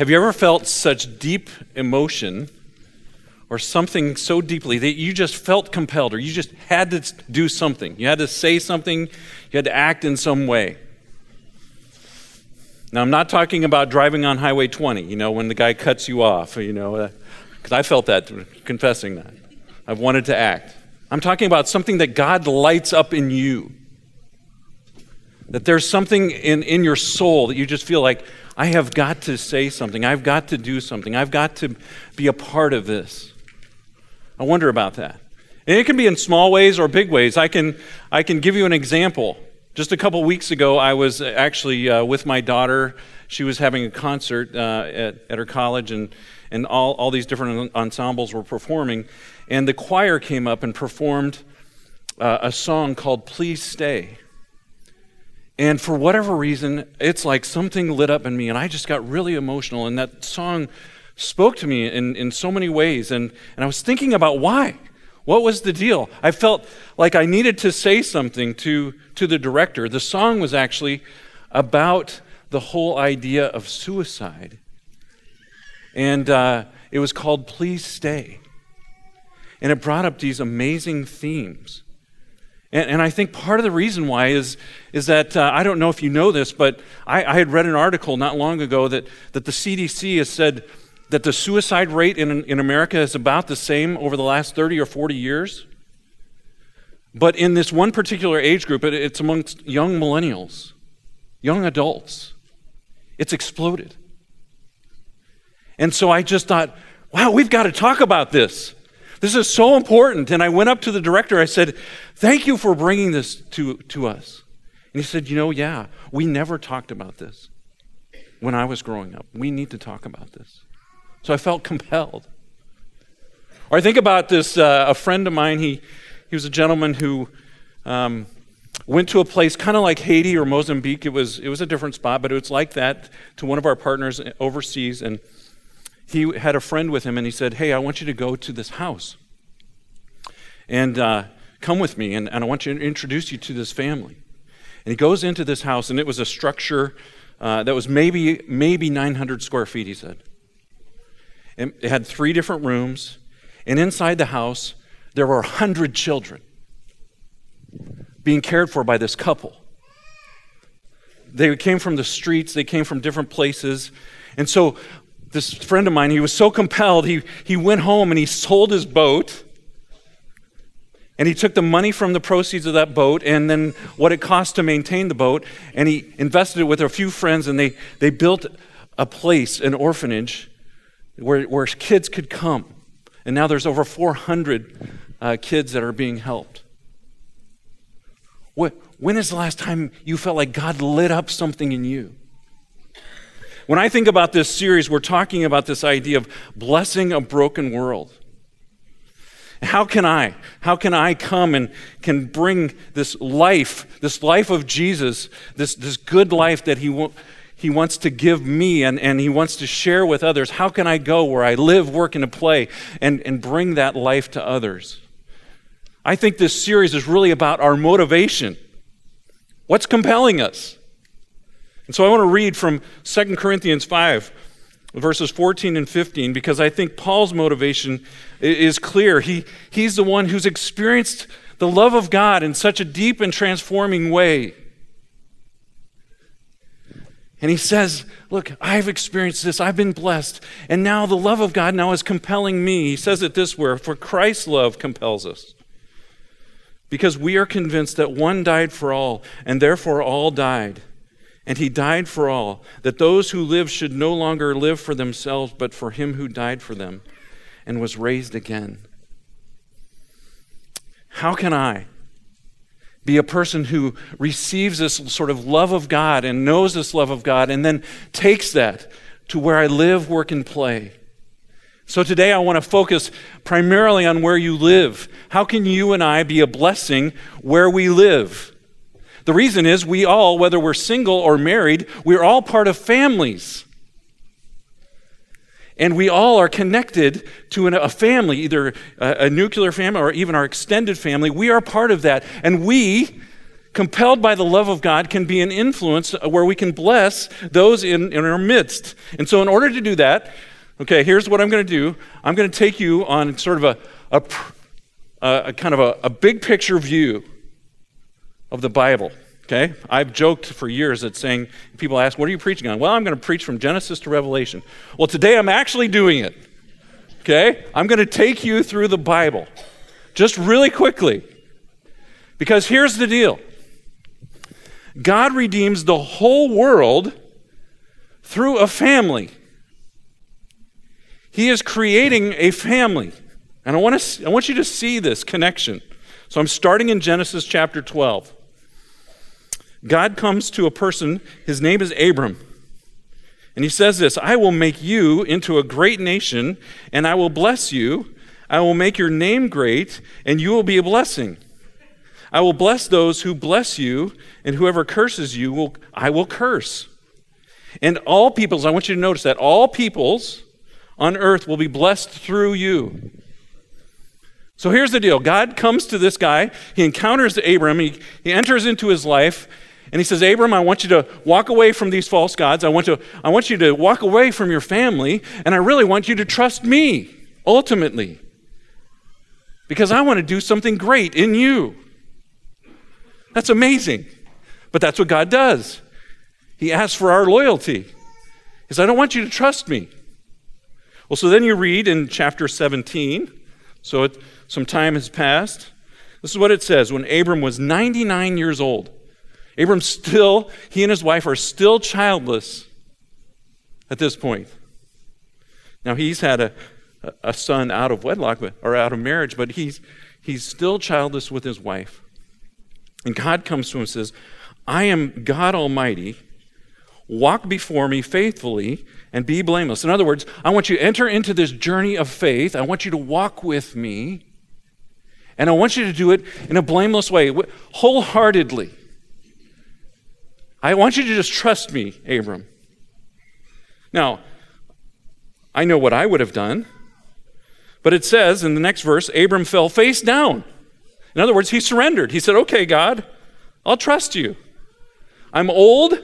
Have you ever felt such deep emotion or something so deeply that you just felt compelled, or you just had to do something? You had to say something, you had to act in some way. Now, I'm not talking about driving on Highway 20, you know, when the guy cuts you off, you know, because I felt that, confessing that. I've wanted to act. I'm talking about something that God lights up in you. That there's something in your soul that you just feel like, I have got to say something. I've got to do something. I've got to be a part of this. I wonder about that. And it can be in small ways or big ways. I can give you an example. Just a couple weeks ago, I was actually with my daughter. She was having a concert at her college, and all these different ensembles were performing. And the choir came up and performed a song called Please Stay. And for whatever reason, it's like something lit up in me, and I just got really emotional, and that song spoke to me in so many ways, and I was thinking about why. What was the deal? I felt like I needed to say something to the director. The song was actually about the whole idea of suicide, and it was called Please Stay. And it brought up these amazing themes. And I think part of the reason why is that, I don't know if you know this, but I had read an article not long ago that the CDC has said that the suicide rate in America is about the same over the last 30 or 40 years. But in this one particular age group, it's amongst young millennials, young adults. It's exploded. And so I just thought, wow, we've got to talk about this. This is so important. And I went up to the director. I said, thank you for bringing this to us. And he said, you know, yeah, we never talked about this when I was growing up. We need to talk about this. So I felt compelled. Or I think about this, a friend of mine, he was a gentleman who went to a place kind of like Haiti or Mozambique. It was a different spot, but it was like that, to one of our partners overseas, and he had a friend with him, and he said, hey, I want you to go to this house and come with me, and I want you to introduce you to this family. And he goes into this house, and it was a structure that was maybe 900 square feet, he said. And it had 3 different rooms, and inside the house, there were 100 children being cared for by this couple. They came from the streets, they came from different places, and so this friend of mine, he was so compelled, he went home and he sold his boat, and he took the money from the proceeds of that boat and then what it cost to maintain the boat, and he invested it with a few friends, and they built a place, an orphanage, where kids could come. And now there's over 400 kids that are being helped. When is the last time you felt like God lit up something in you? When I think about this series, we're talking about this idea of blessing a broken world. How can I come and can bring this life of Jesus, this good life that he wants to give me and he wants to share with others? How can I go where I live, work, and play and bring that life to others? I think this series is really about our motivation. What's compelling us? And so I want to read from 2 Corinthians 5, verses 14 and 15, because I think Paul's motivation is clear. He's the one who's experienced the love of God in such a deep and transforming way. And he says, look, I've experienced this, I've been blessed, and now the love of God now is compelling me. He says it this way, for Christ's love compels us, because we are convinced that one died for all, and therefore all died. And he died for all, that those who live should no longer live for themselves, but for him who died for them and was raised again. How can I be a person who receives this sort of love of God and knows this love of God and then takes that to where I live, work, and play? So today I want to focus primarily on where you live. How can you and I be a blessing where we live? The reason is we all, whether we're single or married, we're all part of families. And we all are connected to a family, either a nuclear family or even our extended family. We are part of that. And we compelled by the love of God, can be an influence where we can bless those in our midst. And so in order to do that, okay, here's what I'm going to do. I'm going to take you on sort of a kind of a big picture view of the Bible, okay? I've joked for years at saying, people ask, what are you preaching on? Well, I'm going to preach from Genesis to Revelation. Well, today I'm actually doing it, okay? I'm going to take you through the Bible just really quickly, because here's the deal. God redeems the whole world through a family. He is creating a family. And I want you to see this connection. So I'm starting in Genesis chapter 12. God comes to a person, his name is Abram. And he says this, I will make you into a great nation, and I will bless you. I will make your name great, and you will be a blessing. I will bless those who bless you, and whoever curses you, I will curse. And all peoples, I want you to notice that, all peoples on earth will be blessed through you. So here's the deal. God comes to this guy. He encounters Abram. He enters into his life, and he says, Abram, I want you to walk away from these false gods. I want you to walk away from your family, and I really want you to trust me, ultimately, because I want to do something great in you. That's amazing. But that's what God does. He asks for our loyalty. He says, I don't want you to trust me. Well, so then you read in chapter 17. So some time has passed. This is what it says. When Abram was 99 years old, he and his wife are still childless at this point. Now, he's had a son out of wedlock, or out of marriage, but he's still childless with his wife. And God comes to him and says, I am God Almighty. Walk before me faithfully and be blameless. In other words, I want you to enter into this journey of faith. I want you to walk with me. And I want you to do it in a blameless way, wholeheartedly. I want you to just trust me, Abram. Now, I know what I would have done. But it says in the next verse, Abram fell face down. In other words, he surrendered. He said, okay, God, I'll trust you. I'm old.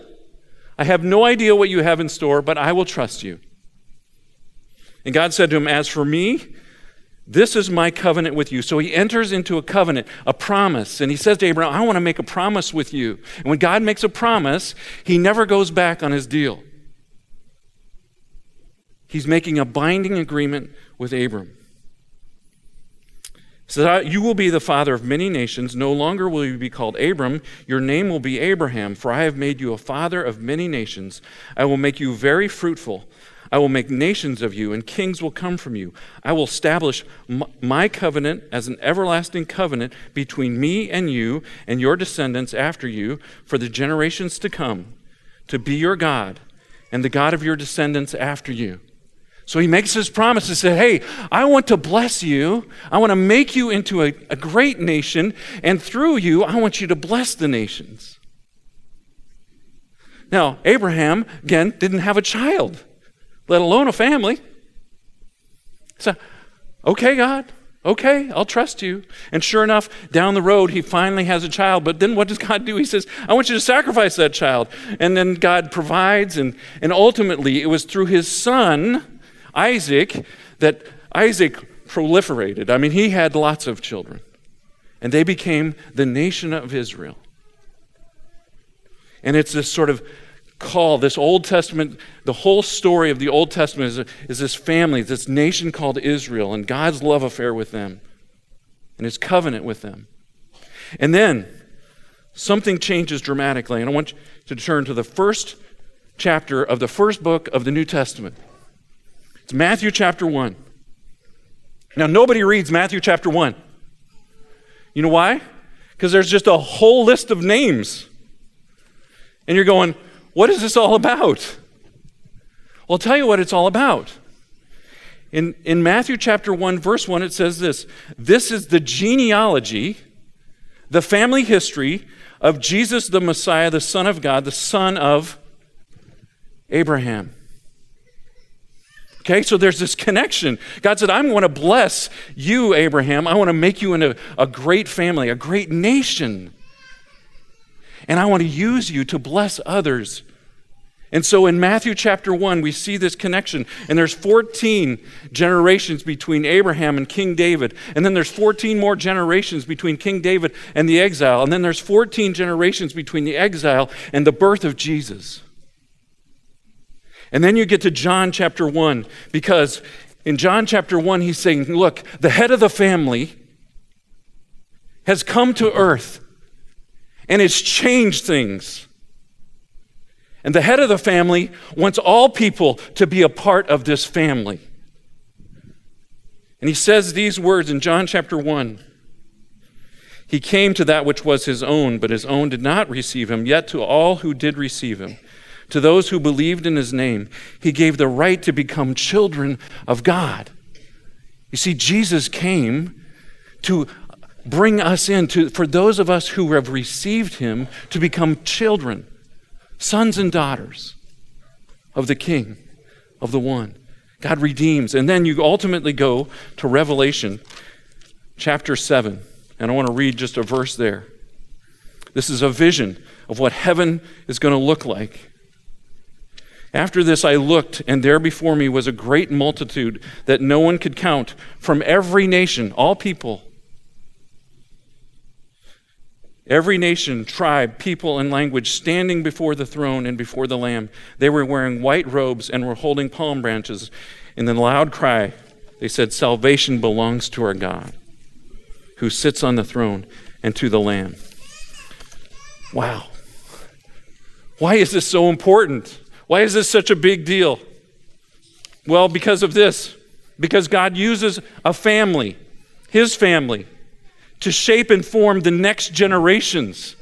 I have no idea what you have in store, but I will trust you. And God said to him, as for me, this is my covenant with you. So he enters into a covenant, a promise. And he says to Abraham, I want to make a promise with you. And when God makes a promise, he never goes back on his deal. He's making a binding agreement with Abram. He says, you will be the father of many nations. No longer will you be called Abram. Your name will be Abraham, for I have made you a father of many nations. I will make you very fruitful. I will make nations of you, and kings will come from you. I will establish my covenant as an everlasting covenant between me and you and your descendants after you for the generations to come, to be your God and the God of your descendants after you. So he makes his promise and says, hey, I want to bless you. I want to make you into a great nation. And through you, I want you to bless the nations. Now, Abraham, again, didn't have a child, let alone a family. So, okay, God, okay, I'll trust you. And sure enough, down the road, he finally has a child. But then what does God do? He says, I want you to sacrifice that child. And then God provides. And ultimately, it was through his son, Isaac, that Isaac proliferated. I mean, he had lots of children, and they became the nation of Israel. And it's this sort of call, this Old Testament, the whole story of the Old Testament is this family, this nation called Israel, and God's love affair with them, and his covenant with them. And then something changes dramatically, and I want you to turn to the first chapter of the first book of the New Testament. It's Matthew chapter 1. Now, nobody reads Matthew chapter 1. You know why? Because there's just a whole list of names. And you're going, what is this all about? Well, I'll tell you what it's all about. In Matthew chapter 1, verse 1, it says this. This is the genealogy, the family history of Jesus the Messiah, the Son of God, the son of Abraham. Okay, so there's this connection. God said, I want to bless you, Abraham. I want to make you into a great family, a great nation. and I want to use you to bless others. And so in Matthew chapter 1, we see this connection. And there's 14 generations between Abraham and King David. And then there's 14 more generations between King David and the exile. And then there's 14 generations between the exile and the birth of Jesus. And then you get to John chapter 1, because in John chapter 1, he's saying, look, the head of the family has come to earth and has changed things. And the head of the family wants all people to be a part of this family. And he says these words in John chapter 1. He came to that which was his own, but his own did not receive him. Yet to all who did receive him, to those who believed in his name, he gave the right to become children of God. You see, Jesus came to bring us in, for those of us who have received him, to become children, sons and daughters of the King, of the One. God redeems. And then you ultimately go to Revelation chapter 7. And I want to read just a verse there. This is a vision of what heaven is going to look like. After this I looked, and there before me was a great multitude that no one could count, from every nation, all people, every nation, tribe, people, and language, standing before the throne and before the Lamb. They were wearing white robes and were holding palm branches. In the loud cry, they said, "Salvation belongs to our God, who sits on the throne, and to the Lamb." Wow. Why is this so important? Why is this such a big deal? Well, because of this. Because God uses a family, his family, to shape and form the next generations.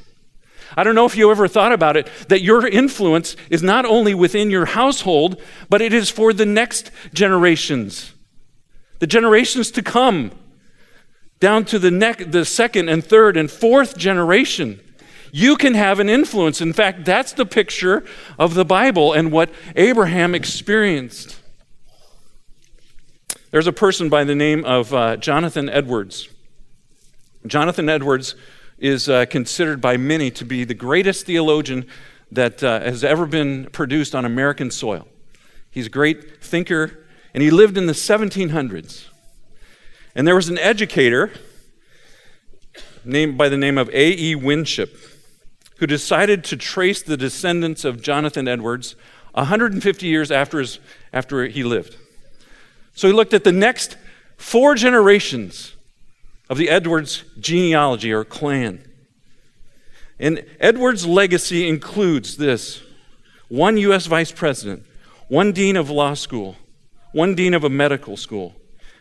I don't know if you ever thought about it, that your influence is not only within your household, but it is for the next generations, the generations to come, down to the second and third and fourth generation. You can have an influence. In fact, that's the picture of the Bible and what Abraham experienced. There's a person by the name of Jonathan Edwards. Jonathan Edwards is considered by many to be the greatest theologian that has ever been produced on American soil. He's a great thinker, and he lived in the 1700s. And there was an educator named by the name of A. E. Winship, who decided to trace the descendants of Jonathan Edwards 150 years after he lived. So he looked at the next four generations of the Edwards genealogy or clan. And Edwards' legacy includes this: one U.S. vice president, one dean of law school, one dean of a medical school,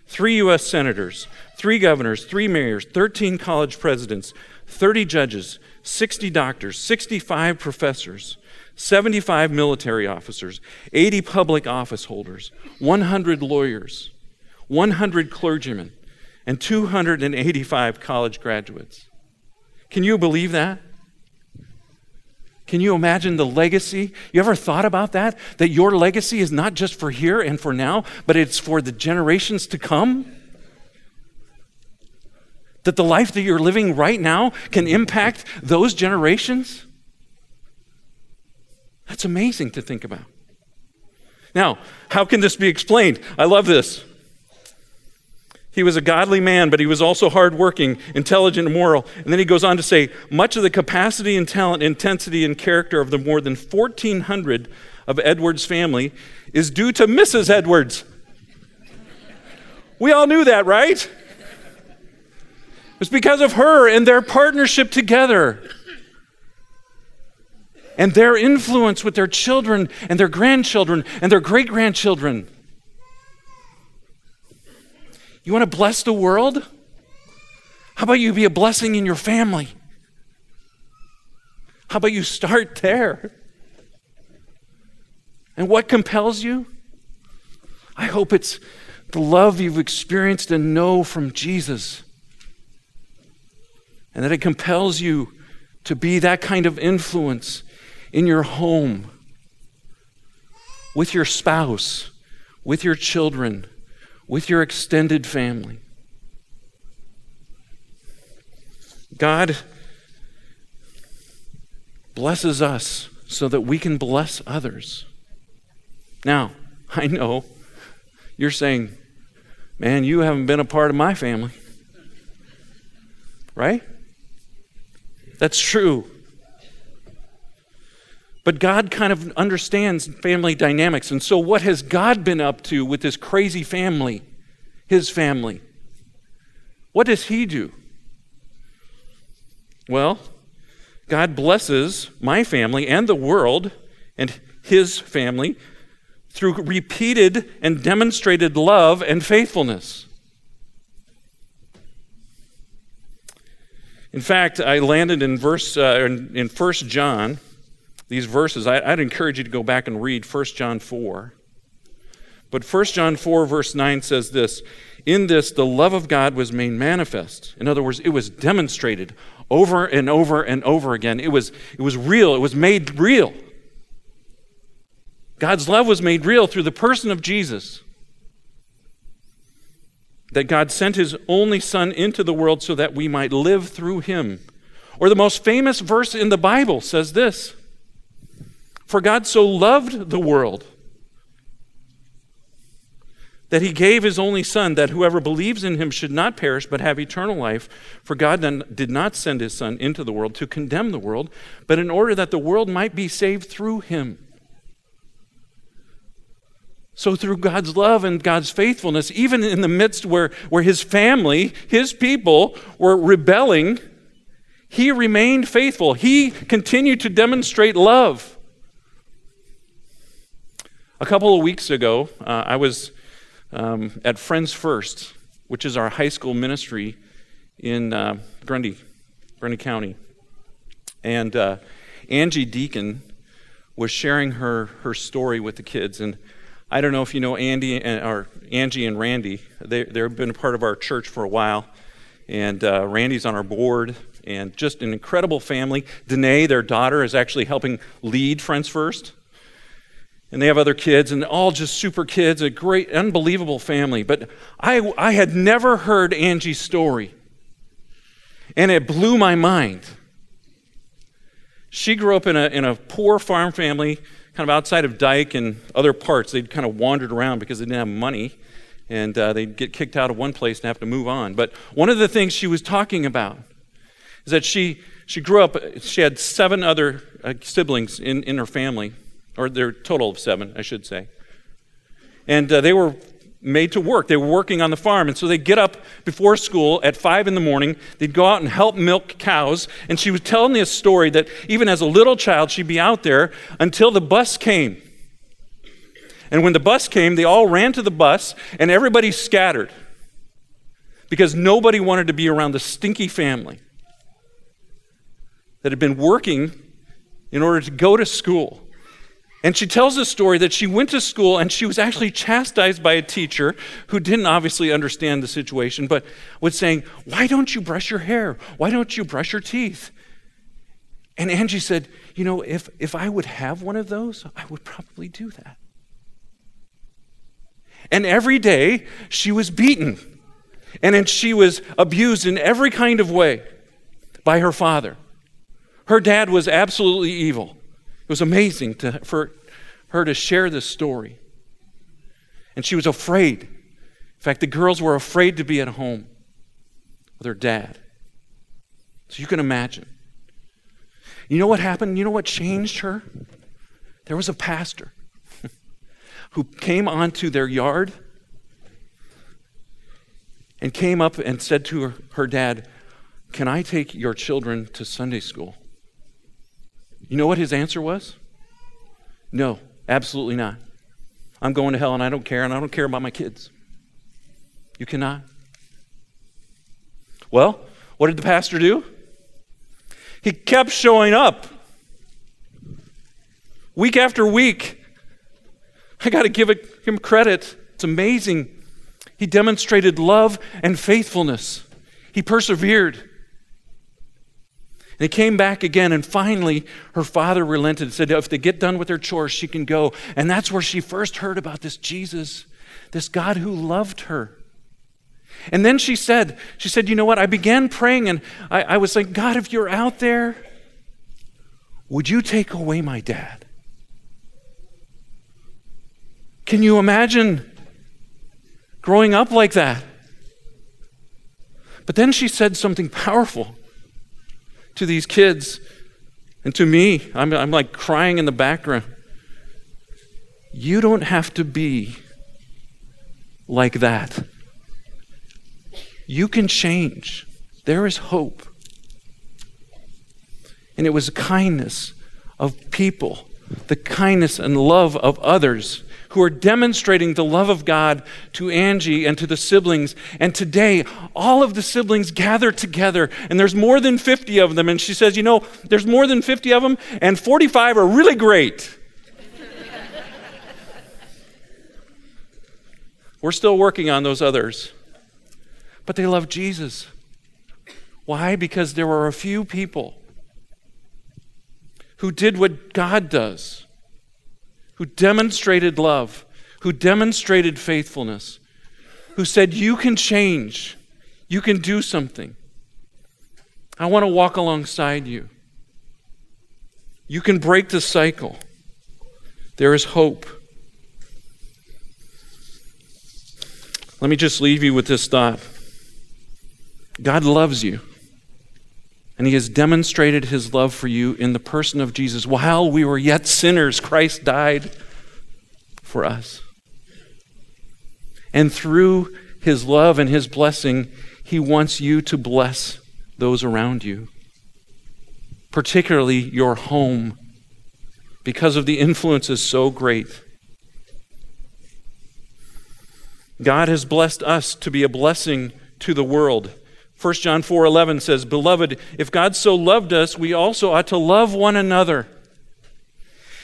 three U.S. senators, three governors, three mayors, 13 college presidents, 30 judges, 60 doctors, 65 professors, 75 military officers, 80 public office holders, 100 lawyers, 100 clergymen, and 285 college graduates. Can you believe that? Can you imagine the legacy? You ever thought about that? That your legacy is not just for here and for now, but it's for the generations to come? That the life that you're living right now can impact those generations? That's amazing to think about. Now, how can this be explained? I love this. He was a godly man, but he was also hardworking, intelligent, and moral. And then he goes on to say, much of the capacity and talent, intensity, and character of the more than 1,400 of Edwards' family is due to Mrs. Edwards. We all knew that, right? It was because of her and their partnership together and their influence with their children and their grandchildren and their great-grandchildren. You want to bless the world? How about you be a blessing in your family? How about you start there? And what compels you? I hope it's the love you've experienced and know from Jesus. And that it compels you to be that kind of influence in your home, with your spouse, with your children, with your extended family. God blesses us so that we can bless others. Now, I know you're saying, man, you haven't been a part of my family. Right? That's true. But God kind of understands family dynamics. And so what has God been up to with this crazy family, his family? What does he do? Well, God blesses my family and the world and his family through repeated and demonstrated love and faithfulness. In fact, I landed in in 1 John, these verses. I'd encourage you to go back and read 1 John 4. But 1 John 4 verse 9 says this, "In this the love of God was made manifest." In other words, it was demonstrated over and over and over again. It was real. It was made real. God's love was made real through the person of Jesus. That God sent his only son into the world so that we might live through him. Or the most famous verse in the Bible says this, "For God so loved the world that he gave his only son, that whoever believes in him should not perish but have eternal life. For God did not send his son into the world to condemn the world, but in order that the world might be saved through him." So through God's love and God's faithfulness, even in the midst where his family, his people were rebelling, he remained faithful. He continued to demonstrate love. A couple of weeks ago, I was at Friends First, which is our high school ministry in Grundy County. And Angie Deacon was sharing her story with the kids. And I don't know if you know Angie and Randy. They've been a part of our church for a while. And Randy's on our board. And just an incredible family. Danae, their daughter, is actually helping lead Friends First. And they have other kids, and all just super kids. A great, unbelievable family. But I had never heard Angie's story. And it blew my mind. She grew up in a poor farm family, kind of outside of Dyke and other parts. They'd kind of wandered around because they didn't have money, and they'd get kicked out of one place and have to move on. But one of the things she was talking about is that she grew up, she had 7 other siblings in her family, or their total of 7, I should say. And they were made to work. They were working on the farm. And so they'd get up before school at 5 in the morning. They'd go out and help milk cows. And she was telling this story that even as a little child, she'd be out there until the bus came. And when the bus came, they all ran to the bus and everybody scattered because nobody wanted to be around the stinky family that had been working in order to go to school. And she tells a story that she went to school and she was actually chastised by a teacher who didn't obviously understand the situation, but was saying, "Why don't you brush your hair? Why don't you brush your teeth?" And Angie said, "You know, if I would have one of those, I would probably do that." And every day she was beaten, and then she was abused in every kind of way by her father. Her dad was absolutely evil. It was amazing for her to share this story. And she was afraid. In fact, the girls were afraid to be at home with her dad. So you can imagine. You know what happened? You know what changed her? There was a pastor who came onto their yard and came up and said to her dad, "Can I take your children to Sunday school?" You know what his answer was? "No, absolutely not. I'm going to hell and I don't care about my kids. You cannot." Well, what did the pastor do? He kept showing up. Week after week. I got to give him credit. It's amazing. He demonstrated love and faithfulness. He persevered. And he came back again, and finally her father relented and said if they get done with their chores, she can go. And that's where she first heard about this Jesus, this God who loved her. And then she said, "You know what? I began praying, and I was like, God, if you're out there, Would you take away my dad? Can you imagine growing up like that? But then she said something powerful to these kids and to me. I'm like crying in the background. You don't have to be like that. You can change. There is hope. And it was the kindness of people, the kindness and love of others who are demonstrating the love of God to Angie and to the siblings. And today, all of the siblings gather together, and there's more than 50 of them. And she says, you know, there's more than 50 of them, and 45 are really great. We're still working on those others. But they love Jesus. Why? Because there were a few people who did what God does, who demonstrated love, who demonstrated faithfulness, who said, you can change, you can do something. I want to walk alongside you. You can break the cycle. There is hope. Let me just leave you with this thought. God loves you, and he has demonstrated his love for you in the person of Jesus. While we were yet sinners, Christ died for us. And through his love and his blessing, he wants you to bless those around you, particularly your home, because of the influence is so great. God has blessed us to be a blessing to the world. 1 John 4:11 says, Beloved, if God so loved us, we also ought to love one another.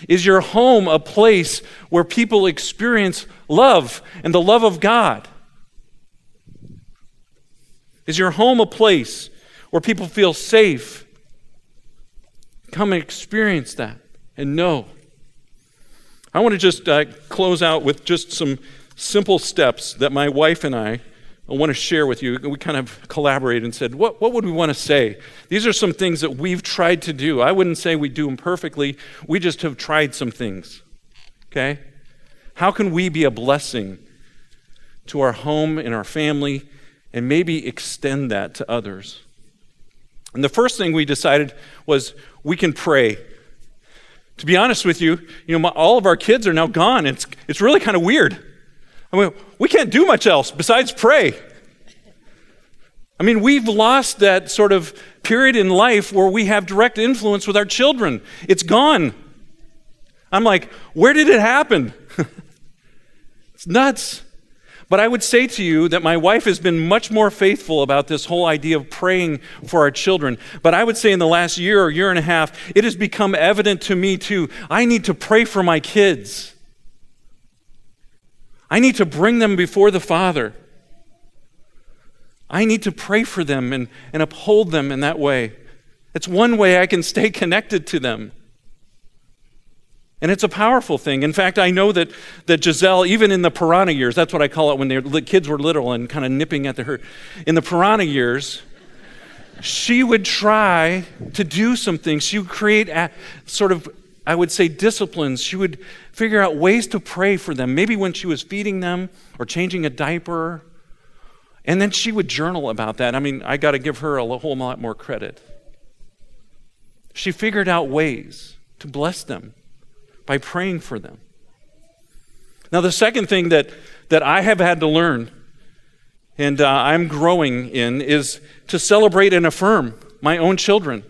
Is your home a place where people experience love and the love of God? Is your home a place where people feel safe? Come and experience that and know. I want to just close out with just some simple steps that my wife and I want to share with you. We kind of collaborated and said, what would we want to say? These are some things that we've tried to do. I wouldn't say we do them perfectly. We just have tried some things, okay? How can we be a blessing to our home and our family and maybe extend that to others? And the first thing we decided was we can pray. To be honest with you, all of our kids are now gone. It's really kind of weird. We can't do much else besides pray. We've lost that sort of period in life where we have direct influence with our children. It's gone. I'm like, where did it happen? It's nuts. But I would say to you that my wife has been much more faithful about this whole idea of praying for our children. But I would say in the last year or year and a half, it has become evident to me too, I need to pray for my kids. I need to bring them before the Father. I need to pray for them and uphold them in that way. It's one way I can stay connected to them. And it's a powerful thing. In fact, I know that Giselle, even in the piranha years, that's what I call it when the kids were little and kind of nipping at her. In the piranha years, she would try to do some things. She would create I would say disciplines. She would figure out ways to pray for them, maybe when she was feeding them or changing a diaper. And then she would journal about that. I got to give her a whole lot more credit. She figured out ways to bless them by praying for them. Now, the second thing that I have had to learn and I'm growing in is to celebrate and affirm my own children.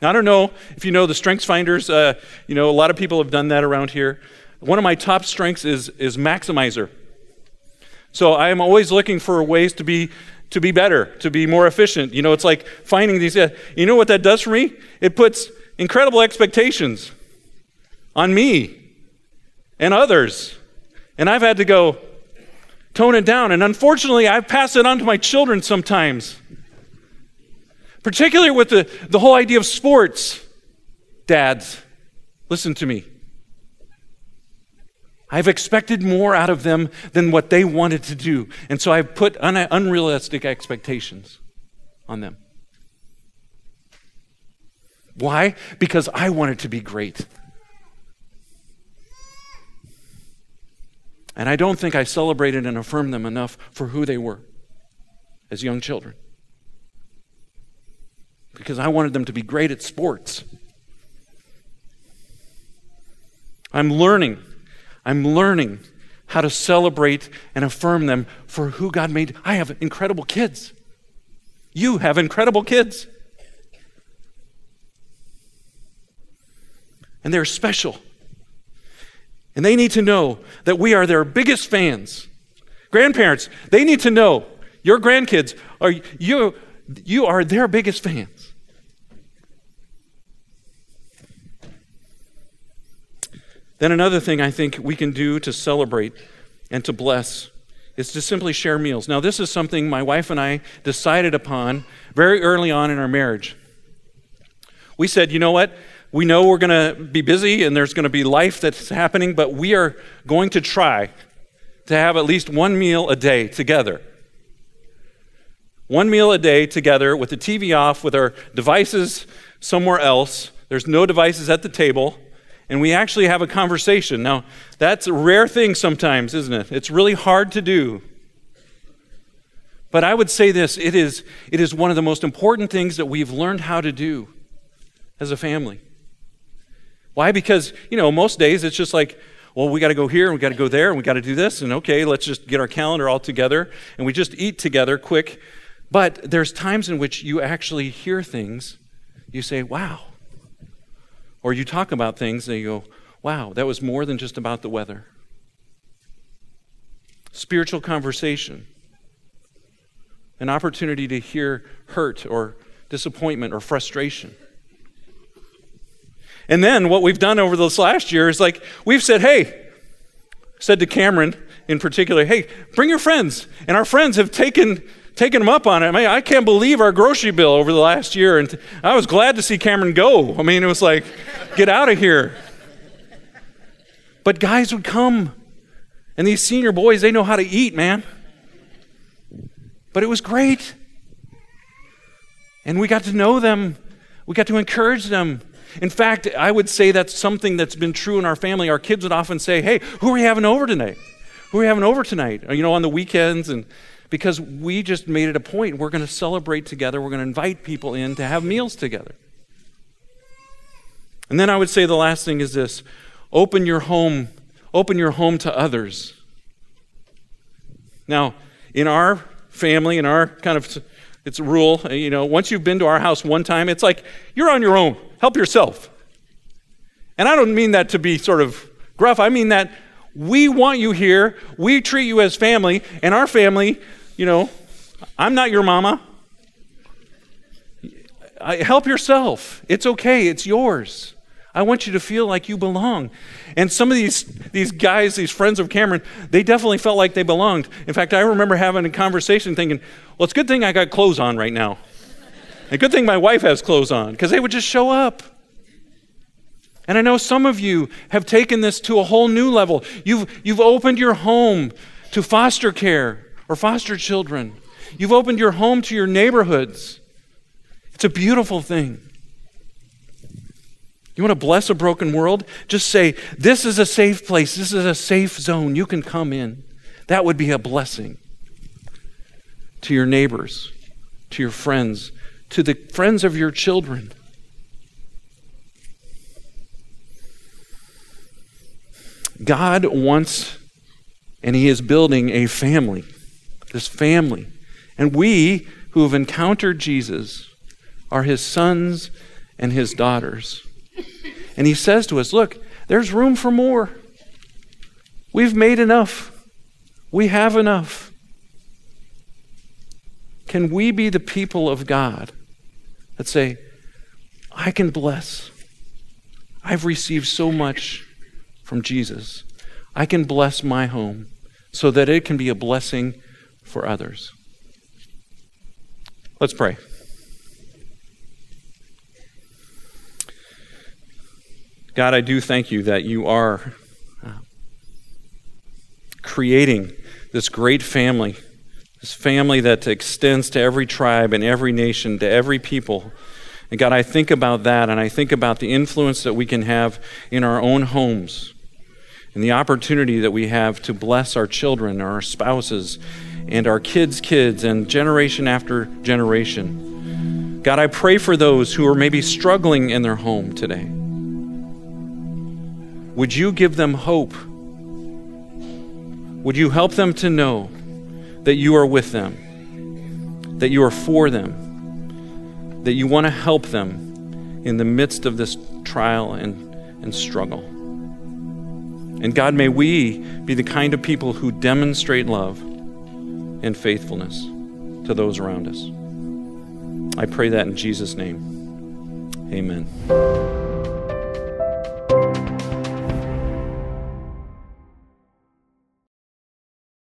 Now, I don't know if you know the StrengthsFinders. A lot of people have done that around here. One of my top strengths is Maximizer. So I am always looking for ways to be better, to be more efficient. It's like finding these. You know what that does for me? It puts incredible expectations on me and others. And I've had to go tone it down. And unfortunately, I pass it on to my children sometimes. Particularly with the whole idea of sports. Dads, listen to me. I've expected more out of them than what they wanted to do. And so I've put unrealistic expectations on them. Why? Because I wanted to be great. And I don't think I celebrated and affirmed them enough for who they were as young children. Because I wanted them to be great at sports. I'm learning how to celebrate and affirm them for who God made. I have incredible kids. You have incredible kids. And they're special. And they need to know that we are their biggest fans. Grandparents, they need to know your grandkids are you are their biggest fans. Then another thing I think we can do to celebrate and to bless is to simply share meals. Now, this is something my wife and I decided upon very early on in our marriage. We said, you know what? We know we're going to be busy and there's going to be life that's happening, but we are going to try to have at least one meal a day together. One meal a day together with the TV off, with our devices somewhere else. There's no devices at the table, and we actually have a conversation. Now, that's a rare thing sometimes, isn't it? It's really hard to do. But I would say this, it is one of the most important things that we've learned how to do as a family. Why? Because, you know, most days it's just like, well, we got to go here, and we got to go there, and we got to do this, and okay, let's just get our calendar all together, and we just eat together quick. But there's times in which you actually hear things, you say, wow. Or you talk about things, and you go, wow, that was more than just about the weather. Spiritual conversation. An opportunity to hear hurt or disappointment or frustration. And then what we've done over this last year is like, we've said, hey, said to Cameron in particular, hey, bring your friends. And our friends have taken them up on it. I mean, I can't believe our grocery bill over the last year. And I was glad to see Cameron go. I mean, it was like, get out of here. But guys would come. And these senior boys, they know how to eat, man. But it was great. And we got to know them. We got to encourage them. In fact, I would say that's something that's been true in our family. Our kids would often say, hey, who are we having over tonight? Who are we having over tonight? Or, you know, on the weekends. And because we just made it a point. We're going to celebrate together. We're going to invite people in to have meals together. And then I would say the last thing is this. Open your home. Open your home to others. Now, in our family, in our kind of, it's a rule, you know, once you've been to our house one time, it's like, you're on your own. Help yourself. And I don't mean that to be sort of gruff. I mean that we want you here. We treat you as family. And our family, you know, I'm not your mama. Help yourself. It's okay. It's yours. I want you to feel like you belong. And some of these guys, these friends of Cameron, they definitely felt like they belonged. In fact, I remember having a conversation thinking, well, it's a good thing I got clothes on right now. And good thing my wife has clothes on, because they would just show up. And I know some of you have taken this to a whole new level. You've opened your home to foster care or foster children. You've opened your home to your neighborhoods. It's a beautiful thing. You want to bless a broken world? Just say, this is a safe place. This is a safe zone. You can come in. That would be a blessing to your neighbors, to your friends, to the friends of your children. God wants, and He is building a family, this family. And we who have encountered Jesus are His sons and His daughters. And He says to us, look, there's room for more. We've made enough. We have enough. Can we be the people of God? Let's say, I can bless. I've received so much from Jesus. I can bless my home so that it can be a blessing for others. Let's pray. God, I do thank you that you are creating this family that extends to every tribe and every nation, to every people, And God, I think about that, and I think about the influence that we can have in our own homes and the opportunity that we have to bless our children, our spouses, and our kids' kids, and generation after generation. God, I pray for those who are maybe struggling in their home today. Would you give them hope? Would you help them to know that you are with them, that you are for them, that you want to help them in the midst of this trial and struggle. And God, may we be the kind of people who demonstrate love and faithfulness to those around us. I pray that in Jesus' name. Amen.